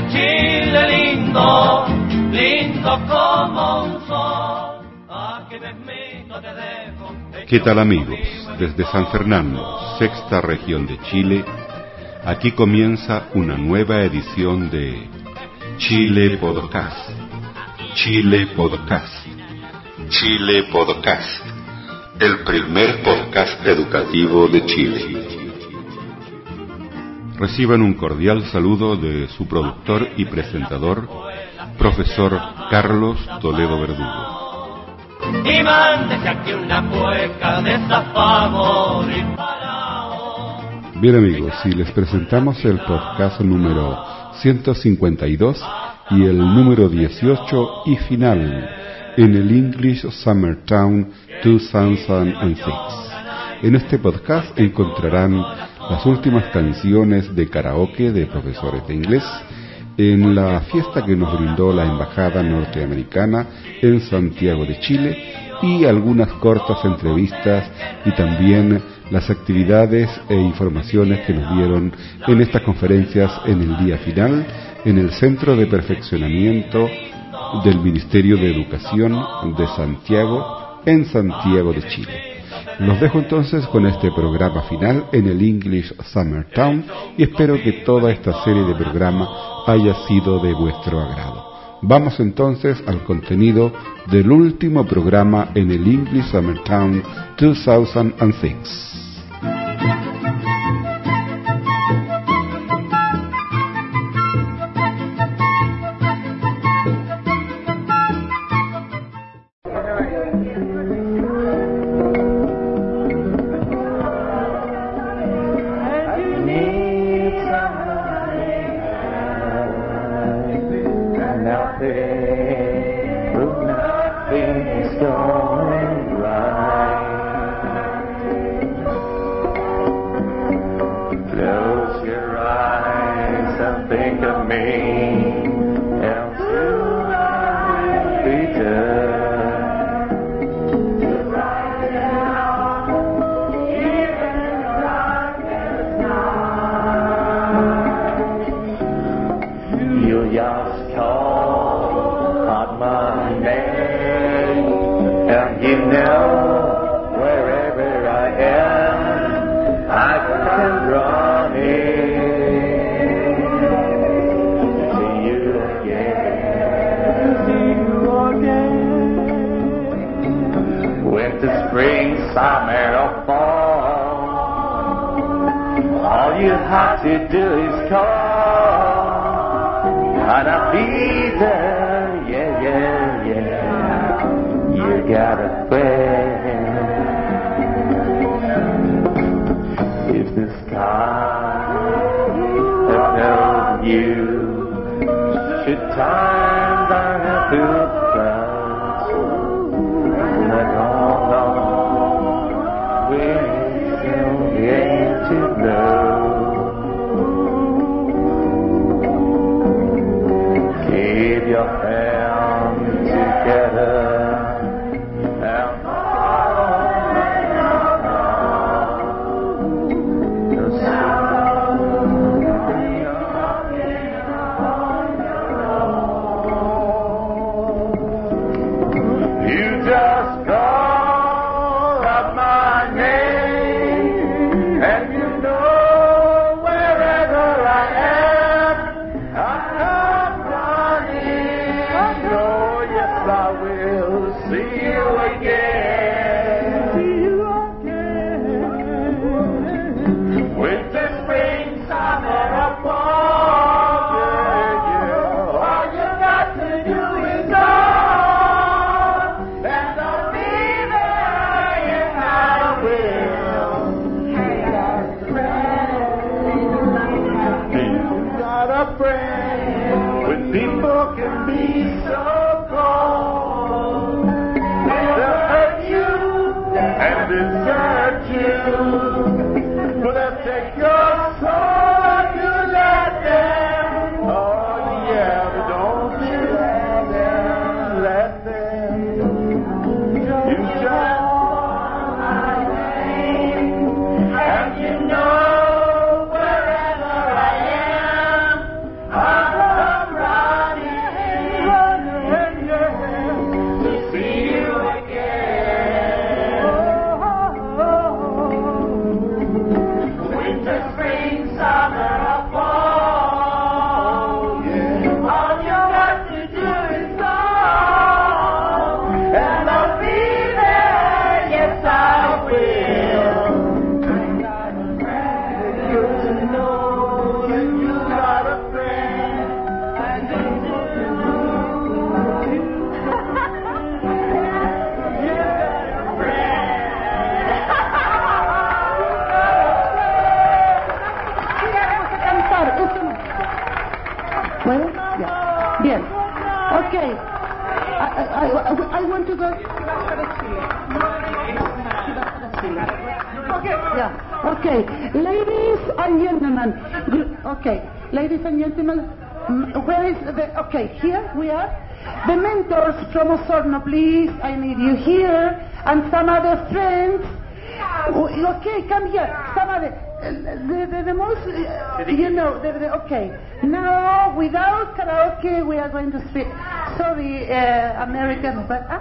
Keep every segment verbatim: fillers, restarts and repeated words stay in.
de Chile lindo, lindo como un sol. Aquí mismo te dejo. ¿Qué tal, amigos? Desde San Fernando, sexta región de Chile, aquí comienza una nueva edición de Chile Podcast. Chile Podcast. Chile Podcast. El primer podcast educativo de Chile. Reciban un cordial saludo de su productor y presentador, profesor Carlos Toledo Verdugo. Bien, amigos, y les presentamos el podcast número ciento cincuenta y dos y el número dieciocho y final en el English Summer Town dos mil seis. En este podcast encontrarán las últimas canciones de karaoke de profesores de inglés en la fiesta que nos brindó la Embajada Norteamericana en Santiago de Chile y algunas cortas entrevistas y también las actividades e informaciones que nos dieron en estas conferencias en el día final en el Centro de Perfeccionamiento del Ministerio de Educación de Santiago, en Santiago de Chile. Los dejo entonces con este programa final en el English Summer Town y espero que toda esta serie de programas haya sido de vuestro agrado. Vamos entonces al contenido del último programa en el English Summer Town dos mil seis. Bien. Ok. I, I, I, I want to go. Okay. Yeah. Okay. Ladies and gentlemen. Okay. Ladies and gentlemen. Where is the? Okay. Here we are. The mentors from Osorno, please. I need you here and some other friends. Okay, come here. Some other. The, the, the most, uh, you know, the, the, okay. Now, without karaoke, we are going to speak. Sorry, uh, American, but... Uh,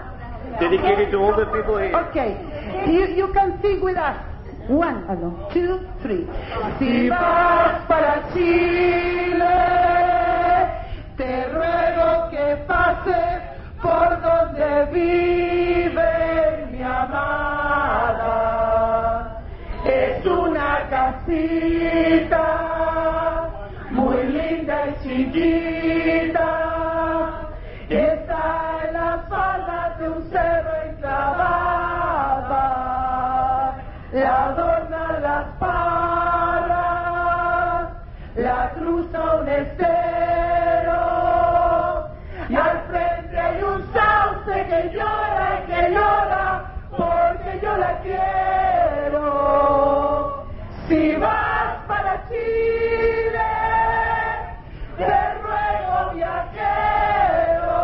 Dedicated to all the people here. Okay. You, you can sing with us. One, two, three. Si vas para Chile, te ruego que pases por donde vive mi amada. Es una casita muy linda y chiquita, está en la falda de un cerro enclavada, la adorna las parras, la cruza un estero y al frente hay un sauce que llora y que llora porque yo la quiero. Si vas para Chile, te ruego viajero,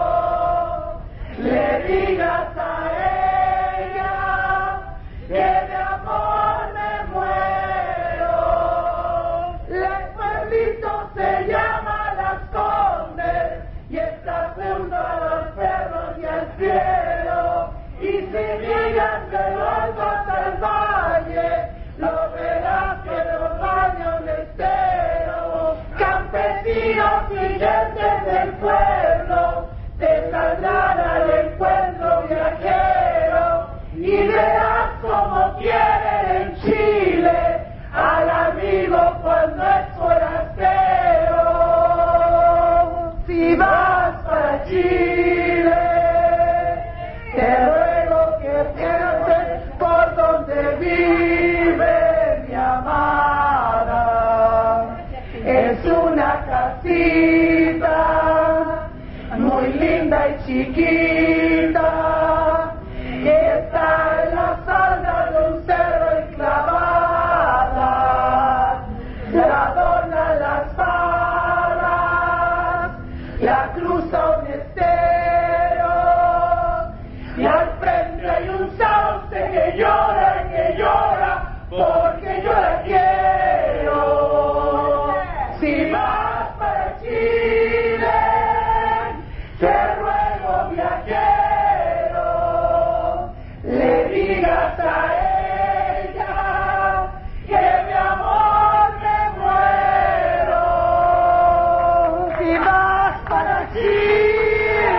le digas a ella que de amor me muero. El pueblito se llama Las Condes y está junto a los perros y al cielo. Y si llegas de largo hasta el valle, lo verás que los baños de estero, campesinos y gentes del pueblo, te saldrán al encuentro viajero y verás como quieren en Chile al amigo cuando es forastero. Si vas para Chile, te ruego que pienses por donde vives. Es una casita muy linda y chiquita que está en la falda de un cerro enclavada, la adorna las varas, la cruza un estero y al frente hay un sauce que llora y que llora porque yo la quiero. Si vas para Chile, te ruego viajero, le digas a ella que mi amor me muero. Si vas para Chile,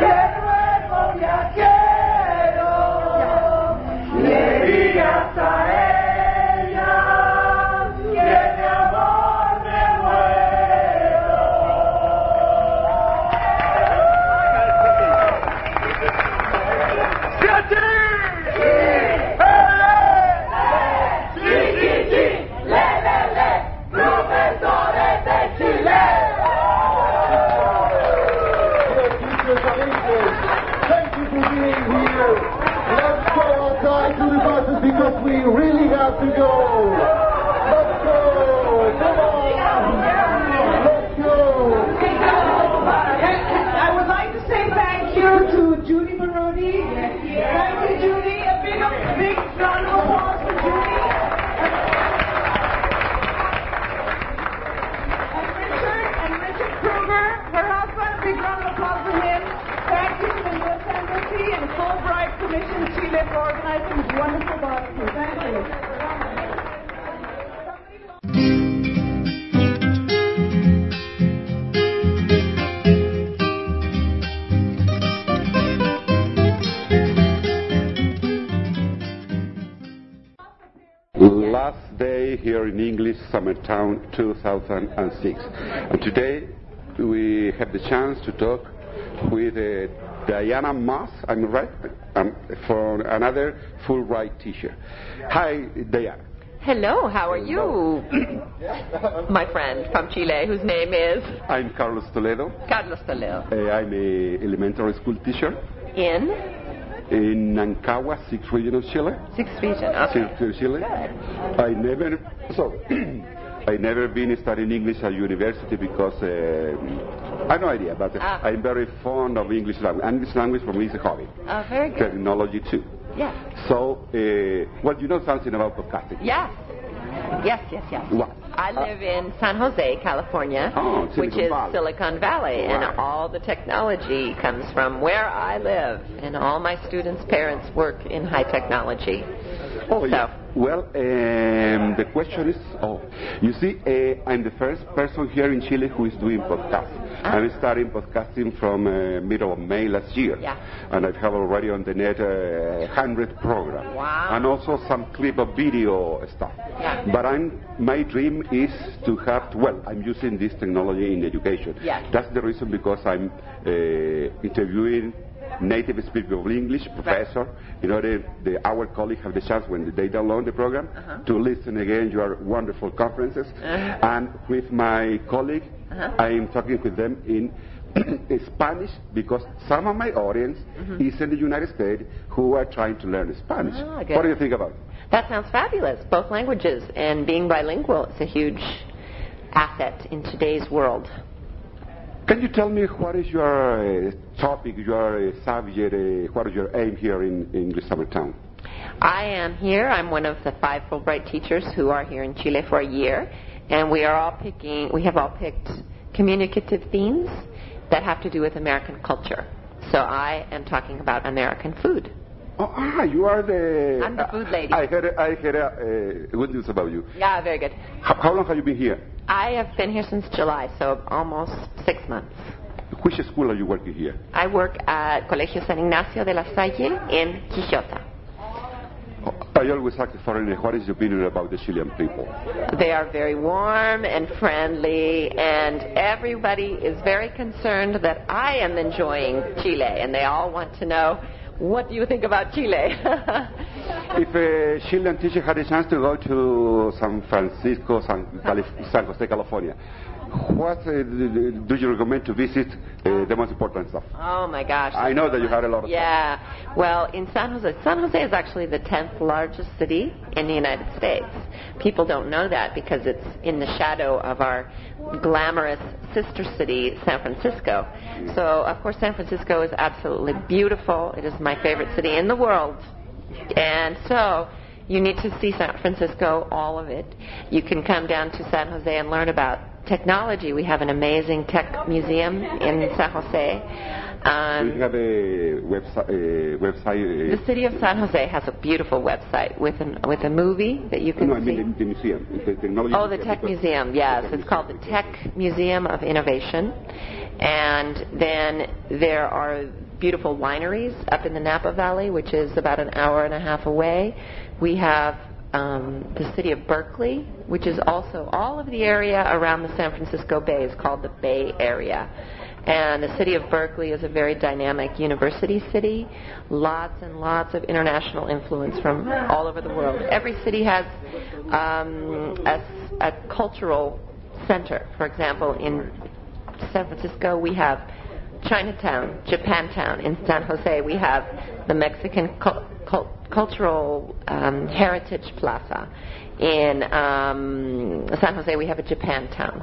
te ruego viajero. A ella, que de amor me muero. ¡Sí, sí! ¡Sí! ¡Sí, sí, sí! ¡Le, le, le! ¡Profesores de Chile! ¡Thank you for being here! Let's go outside to the buses because we really have to go. Let's go. Come on. Let's go. I would like to say thank you to Judy Barodi. Thank you, Judy. A big, a big round of applause for Judy. And Richard, and Richard Kruger, her husband, a big round of applause for him. Thank you to the U S Embassy and Fulbright Commission Chile for organizing this wonderful barbecue. Thank you. Last day here in English Summer Town two thousand six. And today we have the chance to talk with uh, Diana Moss, I'm right, um, for another Fulbright teacher. Hi, Diana. Hello, how are Hello. you? My friend from Chile, whose name is? I'm Carlos Toledo. Carlos Toledo. Uh, I'm an elementary school teacher. In? In Nancagua, sixth region of Chile. Sixth region, okay. Sixth region of Chile. Good. I never, sorry, I never been studying English at university because uh, I have no idea, but ah. I'm very fond of English language. English language for me is a hobby. Oh, very good. Technology too. Yeah. So, uh, well, you know something about podcasting? Yeah. Yes, yes, yes. What? I live uh, in San Jose, California, oh, which is Valley. Silicon Valley, right. And all the technology comes from where I live, and all my students' parents work in high technology. Oh, so. Yeah. Well, um, the question is, oh, you see, uh, I'm the first person here in Chile who is doing podcasts. Ah. I'm starting podcasting from uh, middle of May last year, yeah. And I have already on the net uh, one hundred programs, wow. And also some clip of video stuff. Yeah. But I'm, my dream is to have, well, I'm using this technology in education. Yeah. That's the reason because I'm uh, interviewing native speaker of English, professor, right. In order the, our colleagues have the chance when they download the program uh-huh. to listen again to your wonderful conferences. Uh-huh. And with my colleague, uh-huh. I am talking with them in Spanish because some of my audience mm-hmm. is in the United States who are trying to learn Spanish. Ah, what do you think about it? That sounds fabulous, both languages. And being bilingual is a huge asset in today's world. Can you tell me what is your uh, topic, your uh, subject, uh, what is your aim here in, in English Summer Town? I am here. I'm one of the five Fulbright teachers who are here in Chile for a year, and we are all picking. We have all picked communicative themes that have to do with American culture. So I am talking about American food. Oh, ah, you are the... I'm the food lady. I heard, I heard uh, good news about you. Yeah, very good. How, how long have you been here? I have been here since July, so almost six months. Which school are you working here? I work at Colegio San Ignacio de la Salle in Quillota. I always ask the foreigners, what is your opinion about the Chilean people? They are very warm and friendly, and everybody is very concerned that I am enjoying Chile, and they all want to know, what do you think about Chile? If a Chilean teacher had a chance to go to San Francisco, San, Calif- San Jose, California, what uh, do you recommend to visit uh, the most important stuff? Oh, my gosh. I know that you had a lot of yeah. stuff. Yeah. Well, in San Jose, San Jose is actually the tenth largest city in the United States. People don't know that because it's in the shadow of our glamorous sister city, San Francisco. So, of course, San Francisco is absolutely beautiful. It is my favorite city in the world. And so... you need to see San Francisco, all of it. You can come down to San Jose and learn about technology. We have an amazing tech museum in San Jose. Um, Do you have a website? A website uh, the city of San Jose has a beautiful website with an with a movie that you can no, see. No, I mean the, the museum. The technology oh, the museum, Tech Museum, yes. It's called the Tech Museum of Innovation. And then there are beautiful wineries up in the Napa Valley, which is about an hour and a half away. We have um, the city of Berkeley, which is also all of the area around the San Francisco Bay is called the Bay Area. And the city of Berkeley is a very dynamic university city. Lots and lots of international influence from all over the world. Every city has um, a, a cultural center. For example, in San Francisco we have Chinatown, Japantown. In San Jose we have the Mexican cul- cul- Cultural um, Heritage Plaza. In um, San Jose we have a Japantown.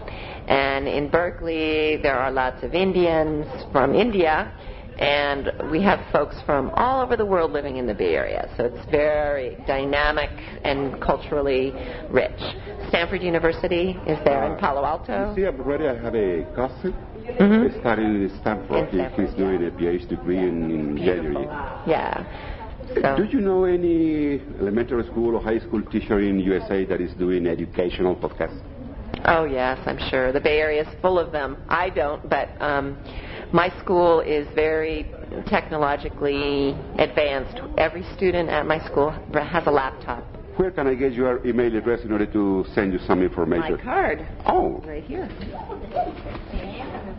And in Berkeley there are lots of Indians from India, and we have folks from all over the world living in the Bay Area. So it's very dynamic and culturally rich. Stanford University is there uh, in Palo Alto. You see, I'm already I have a cousin. Mm-hmm. Starting in Stanford. He's yeah. doing a P H D degree yeah. in, in January. Yeah. So. Do you know any elementary school or high school teacher in U S A that is doing educational podcasts? Oh, yes, I'm sure. The Bay Area is full of them. I don't, but um, my school is very technologically advanced. Every student at my school has a laptop. Where can I get your email address in order to send you some information? My card. Oh. Right here.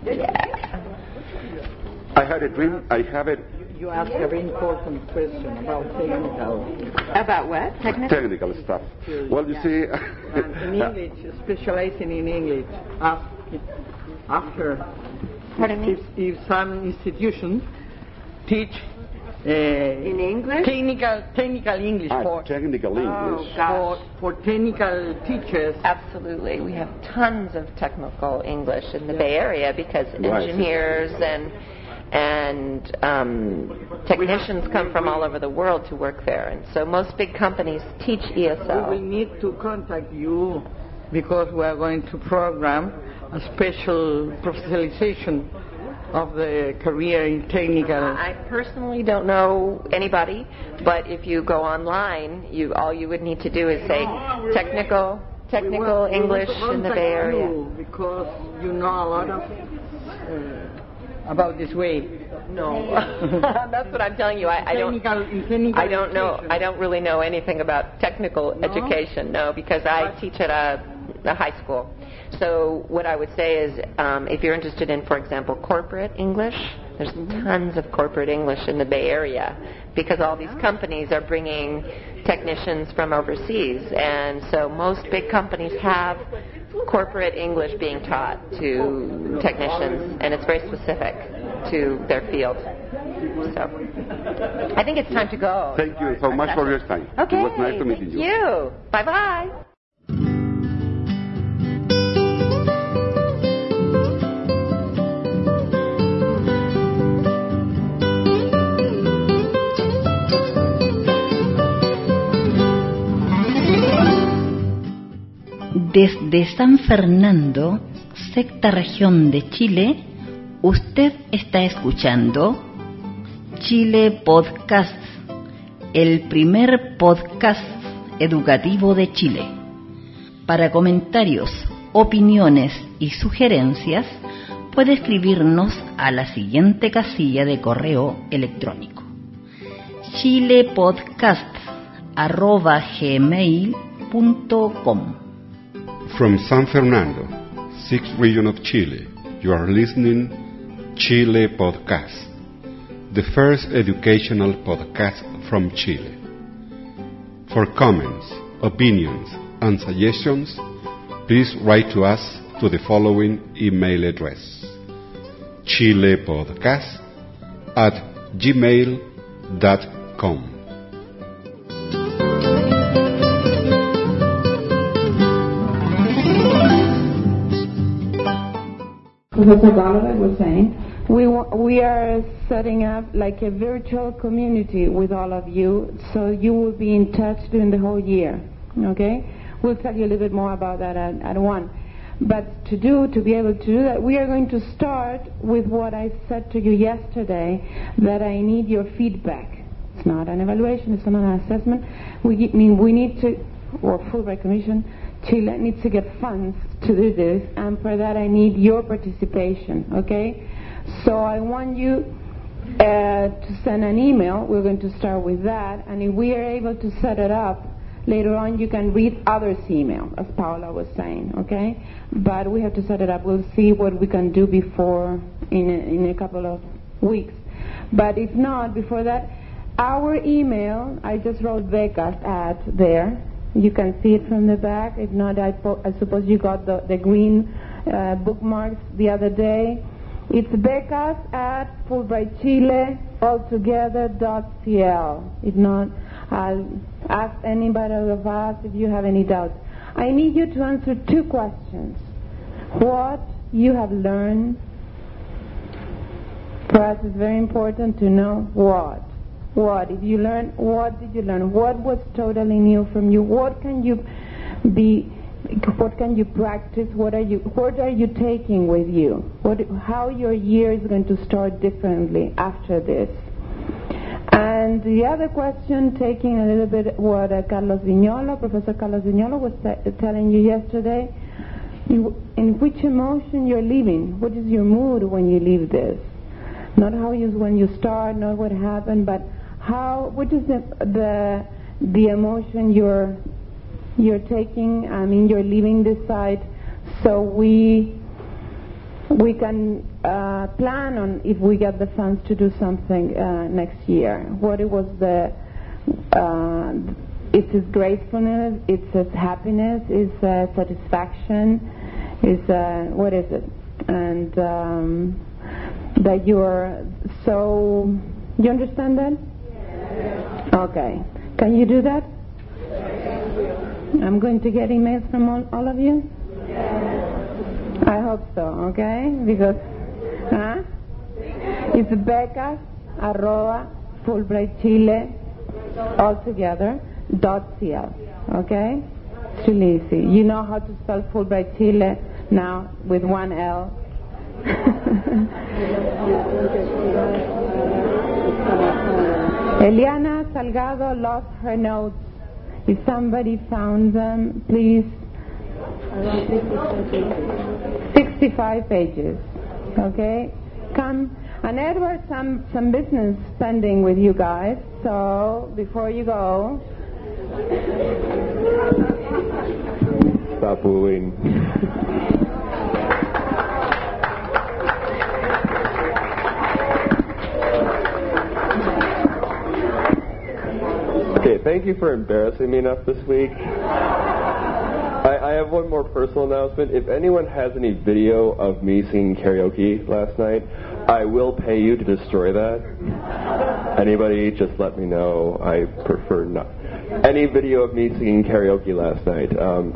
Yeah. I had a dream. I have it. you asked a very important question about technical. About what? Technical, technical stuff. Well, you yeah. see... in English, specializing in English. After, Pardon if, me? if some institutions teach uh, in English, technical, technical English ah, for technical English oh, for, for technical teachers. Absolutely, we have tons of technical English in the yeah. Bay Area because right. engineers and and um, technicians have, come from all over the world to work there, and so most big companies teach E S L. We will need to contact you because we are going to program a special professionalization of the career in technical. I personally don't know anybody, but if you go online, you all you would need to do is say technical, technical English in the Bay Area. Because you know a lot of uh, about this way. No, that's what I'm telling you. I, I don't. I don't know. I don't really know anything about technical no? education. No, because I teach at a, a high school. So what I would say is um, if you're interested in, for example, corporate English, there's mm-hmm. tons of corporate English in the Bay Area because all these companies are bringing technicians from overseas. And so most big companies have corporate English being taught to technicians, and it's very specific to their field. So I think it's time to go. Thank you so much for your time. Okay. It was nice to meet you. Thank you. Bye-bye. Desde San Fernando, sexta región de Chile, usted está escuchando Chile Podcast, el primer podcast educativo de Chile. Para comentarios, opiniones y sugerencias, puede escribirnos a la siguiente casilla de correo electrónico: chilepodcast arroba gmail punto com. From San Fernando, sixth region of Chile, you are listening Chile Podcast, the first educational podcast from Chile. For comments, opinions, and suggestions, please write to us to the following email address: chilepodcast at gmail dot com. What Barbara was saying, we we are setting up like a virtual community with all of you, so you will be in touch during the whole year. Okay, we'll tell you a little bit more about that at, at one. But to do to be able to do that, we are going to start with what I said to you yesterday, that I need your feedback. It's not an evaluation; it's not an assessment. We I mean we need to, or Fulbright Commission. Chile needs to get funds to do this, and for that I need your participation, okay? So I want you uh, to send an email. We're going to start with that, and if we are able to set it up, later on you can read others' email, as Paula was saying, okay? But we have to set it up. We'll see what we can do before, in a, in a couple of weeks. But if not, before that, our email, I just wrote Becca's at there. You can see it from the back. If not, I, po- I suppose you got the, the green uh, bookmarks the other day. It's Becca's at fulbright chile altogether dot c l. If not, I'll ask anybody of us if you have any doubts. I need you to answer two questions. What you have learned. For us, it's very important to know what. What did you learn? What did you learn? What was totally new from you? What can you be? What can you practice? What are you? What are you taking with you? What? How your year is going to start differently after this? And the other question, taking a little bit what uh, Carlos Vignolo, Professor Carlos Vignolo, was t- telling you yesterday. You, in which emotion you're leaving? What is your mood when you leave this? Not how you when you start, not what happened, but how, what is the, the the emotion you're you're taking? I mean, you're leaving this site, so we we can uh, plan on if we get the funds to do something uh, next year. What it was the, uh, it's his gratefulness, it's his happiness, it's uh, satisfaction, it's uh, what is it? And um, that you're so, you understand that? Yeah. Okay. Can you do that? Yeah. I'm going to get emails from all, all of you? Yeah. I hope so, okay? Because, huh? It's becas, arroba, fulbright chile altogether dot c l, okay? It's really easy. You know how to spell Fulbright Chile now with one L. Eliana Salgado lost her notes. If somebody found them, please. sixty-five pages, okay? Come, and Edward, some, some business pending with you guys, so before you go. Stop wooing. Okay, thank you for embarrassing me enough this week. I have one more personal announcement. If anyone has any video of me singing karaoke last night, I will pay you to destroy that. Anybody, just let me know. I prefer not. Any video of me singing karaoke last night. Um,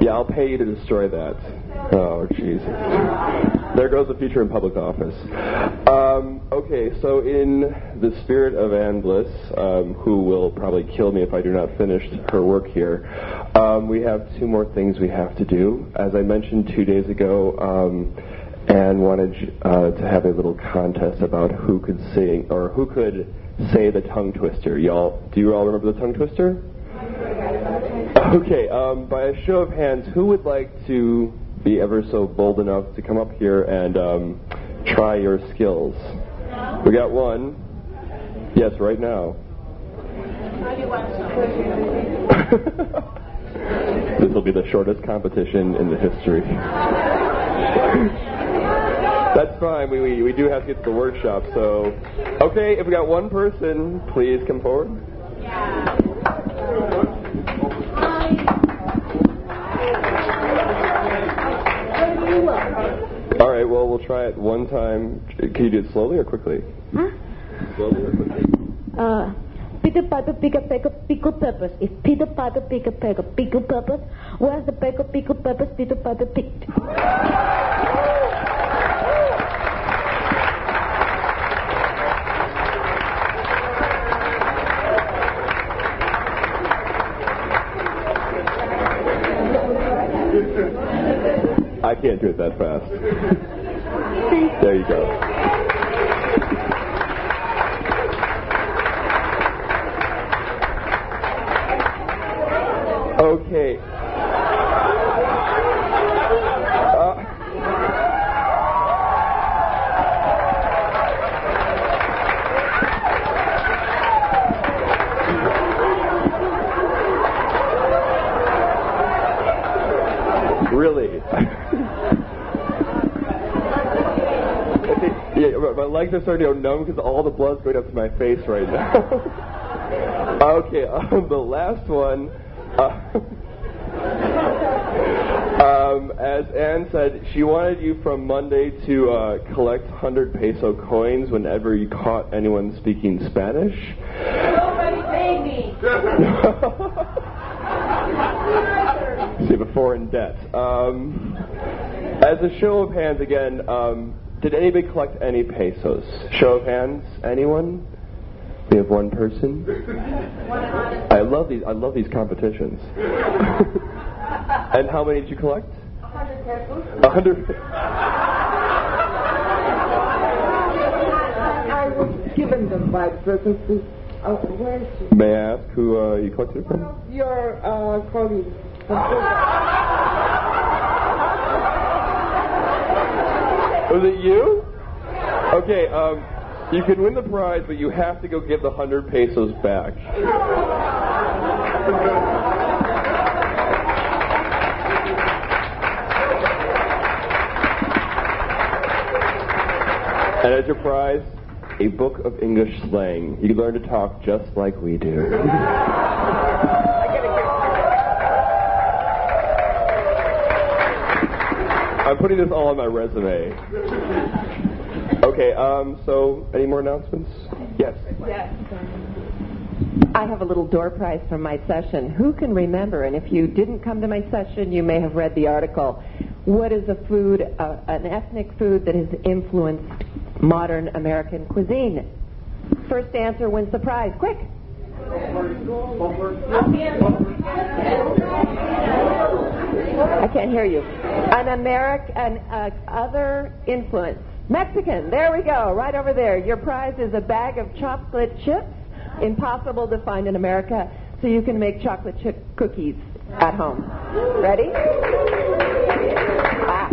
yeah, I'll pay you to destroy that. Oh, jeez. There goes the future in public office. Um, okay, so in the spirit of Anne Bliss, um, who will probably kill me if I do not finish her work here, um, we have two more things we have to do. As I mentioned two days ago, um, Anne wanted uh, to have a little contest about who could sing, or who could say the tongue twister. Y'all, do you all remember the tongue twister? Okay, um, by a show of hands, who would like to be ever so bold enough to come up here and um, try your skills? We got one. Yes, right now. This will be the shortest competition in the history. That's fine. We, we we do have to get to the workshop. So, okay, if we got one person, please come forward. Yeah. All right, well, we'll try it one time. Can you do it slowly or quickly? Huh? Slowly or quickly? Uh, Peter Piper, pick a peck of pickled peppers. If Peter Piper pick a peck of pickled peppers, where's the peck of pickled peppers Peter Piper picked? I can't do it that fast. There you go. Okay. Uh, really? My legs are starting to go numb because all the blood's going up to my face right now. Okay, um, the last one. Uh, um, as Anne said, she wanted you from Monday to uh, collect one hundred peso coins whenever you caught anyone speaking Spanish. Nobody paid me. See, before in debt. Um, as a show of hands again. Um, Did anybody collect any pesos? Show of hands, anyone? We have one person. I love these. I love these competitions. And how many did you collect? A hundred pesos. A hundred. I was given them by businesses. Uh, where is she? May I ask who uh, you collected from? One of your uh, colleagues. Was it you? Okay, um, you can win the prize, but you have to go give the hundred pesos back. At Enterprise, a book of English slang. You learn to talk just like we do. I'm putting this all on my resume. Okay, um, so any more announcements? Yes. Yes. I have a little door prize from my session. Who can remember? And if you didn't come to my session, you may have read the article. What is a food, uh, an ethnic food that has influenced modern American cuisine? First answer wins the prize. Quick. I can't hear you. An American uh, other influence. Mexican. There we go. Right over there. Your prize is a bag of chocolate chips. Impossible to find in America, so you can make chocolate chip cookies at home. Ready? Ah.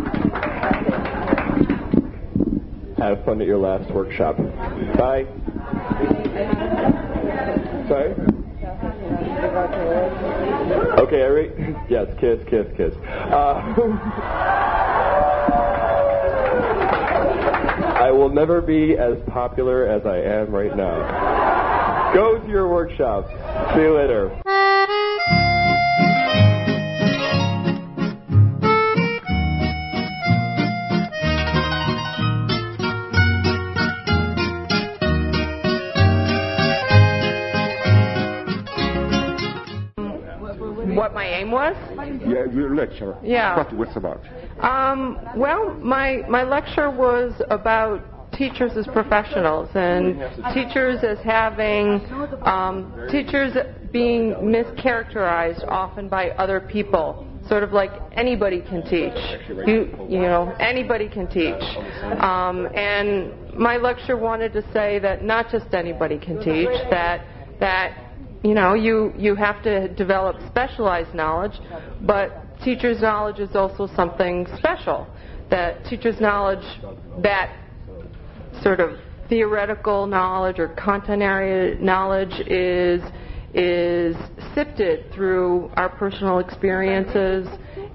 Have fun at your last workshop. Bye. Sorry? Okay, I re- yes, kiss, kiss, kiss. Uh, I will never be as popular as I am right now. Go to your workshops. See you later. What my aim was? Yeah, your lecture. Yeah. What was about? Um, well, my my lecture was about teachers as professionals and teachers as having um, teachers being mischaracterized often by other people. Sort of like anybody can teach. You you know anybody can teach. Um, and my lecture wanted to say that not just anybody can teach. That that. You know, you, you have to develop specialized knowledge, but teacher's knowledge is also something special. That teacher's knowledge, that sort of theoretical knowledge or content area knowledge is is sifted through our personal experiences,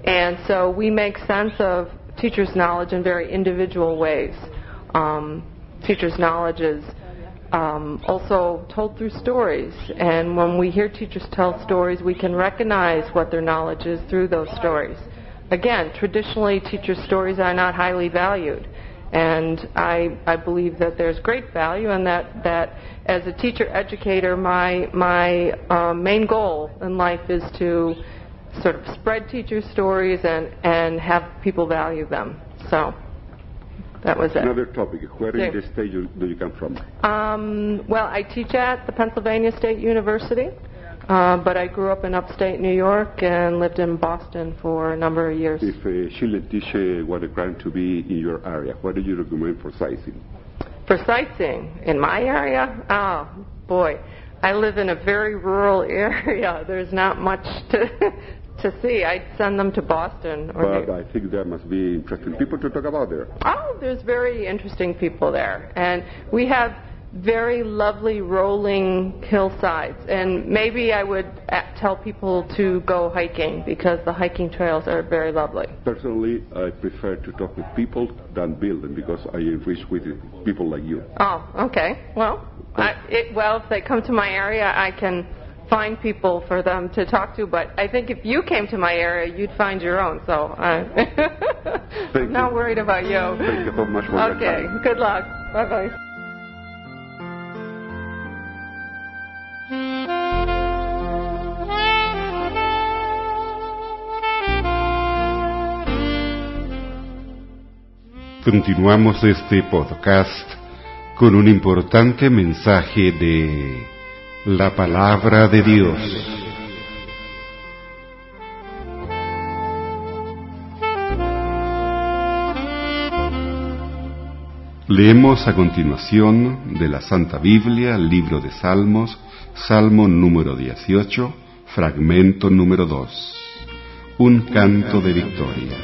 and so we make sense of teacher's knowledge in very individual ways. Um, teacher's knowledge is Um, also told through stories, and when we hear teachers tell stories, we can recognize what their knowledge is through those stories. Again, traditionally, teachers' stories are not highly valued, and I, I believe that there's great value, and that, that as a teacher educator, my my uh, main goal in life is to sort of spread teachers' stories and and have people value them. So. That was it. Another topic. Where in the state you, do you come from? Um, well, I teach at the Pennsylvania State University, uh, but I grew up in upstate New York and lived in Boston for a number of years. If a Chilean teacher were grant to be in your area, what do you recommend for sightseeing? For sightseeing? In my area? Oh, boy. I live in a very rural area. There's not much to... to see. I'd send them to Boston. Or but I think there must be interesting people to talk about there. Oh, there's very interesting people there. And we have very lovely rolling hillsides. And maybe I would tell people to go hiking because the hiking trails are very lovely. Personally, I prefer to talk with people than build them because I enrich with people like you. Oh, okay. Well, I, it, well, if they come to my area, I can find people for them to talk to, but I think if you came to my area, you'd find your own, so I I'm not worried about you. Thank you so much for your time. Okay, good luck. Bye-bye. Continuamos este podcast con un importante mensaje de la palabra de Dios. Leemos a continuación de la Santa Biblia, libro de Salmos, Salmo número dieciocho, fragmento número dos. Un canto de victoria.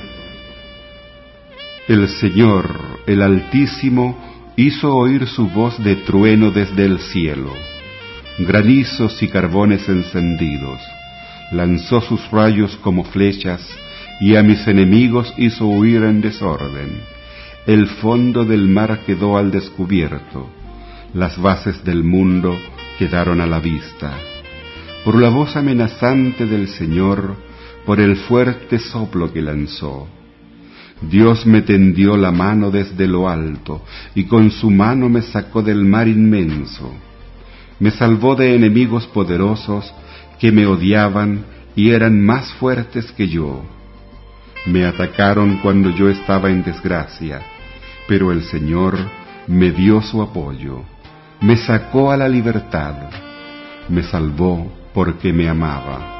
El Señor, el Altísimo, hizo oír su voz de trueno desde el cielo. Granizos y carbones encendidos, lanzó sus rayos como flechas, y a mis enemigos hizo huir en desorden. el fondo del mar quedó al descubierto, las bases del mundo quedaron a la vista. Por la voz amenazante del Señor, por el fuerte soplo que lanzó, Dios me tendió la mano desde lo alto, y con su mano me sacó del mar inmenso. Me salvó de enemigos poderosos que me odiaban y eran más fuertes que yo. Me atacaron cuando yo estaba en desgracia, pero el Señor me dio su apoyo. Me sacó a la libertad. Me salvó porque me amaba.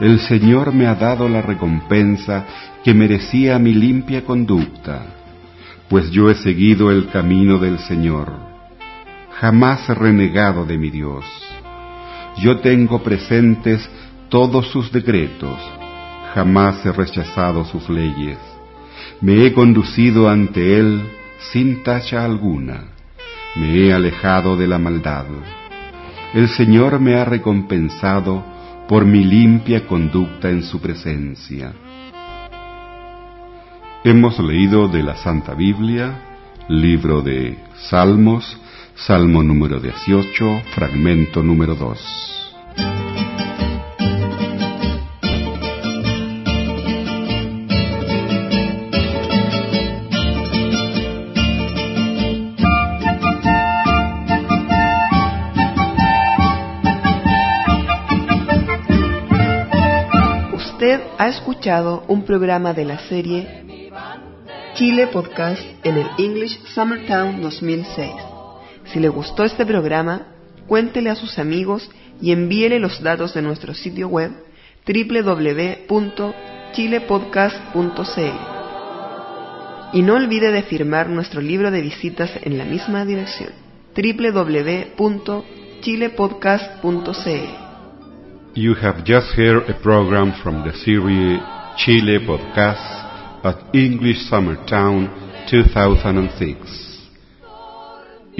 El Señor me ha dado la recompensa que merecía mi limpia conducta, pues yo he seguido el camino del Señor. Jamás he renegado de mi Dios. Yo tengo presentes todos sus decretos. Jamás he rechazado sus leyes. Me he conducido ante Él sin tacha alguna. Me he alejado de la maldad. El Señor me ha recompensado por mi limpia conducta en su presencia. Hemos leído de la Santa Biblia, libro de Salmos, Salmo número dieciocho, fragmento número dos. Usted ha escuchado un programa de la serie Chile Podcast en el English Summer Town dos mil seis. Si le gustó este programa, cuéntele a sus amigos y envíele los datos de nuestro sitio web doble u doble u doble u punto chile podcast punto c l. Y no olvide de firmar nuestro libro de visitas en la misma dirección, doble u doble u doble u punto chile podcast punto c l. You have just heard a program from the series Chile Podcast at English Summer Town two thousand six.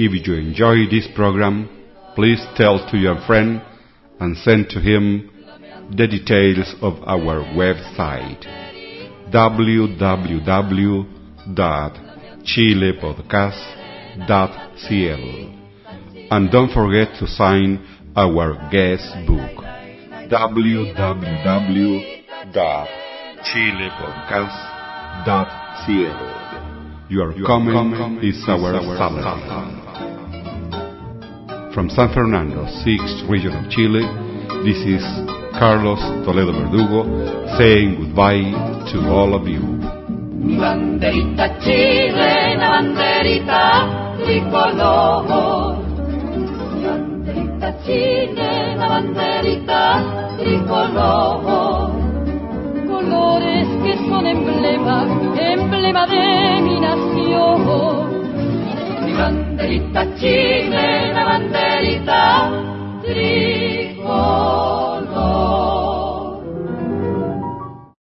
If you enjoy this program, please tell to your friend and send to him the details of our website doble u doble u doble u punto chile podcast punto c l, and don't forget to sign our guest book doble u doble u doble u punto chile podcast punto c l. Your, your comment, comment is our, our salary. From San Fernando, sixth region of Chile, this is Carlos Toledo Verdugo saying goodbye to all of you. Mi banderita chilena, banderita tricolor. Mi banderita chilena, banderita tricolor. Colores que son emblema, emblema de mi nación. Mi banderita chilena.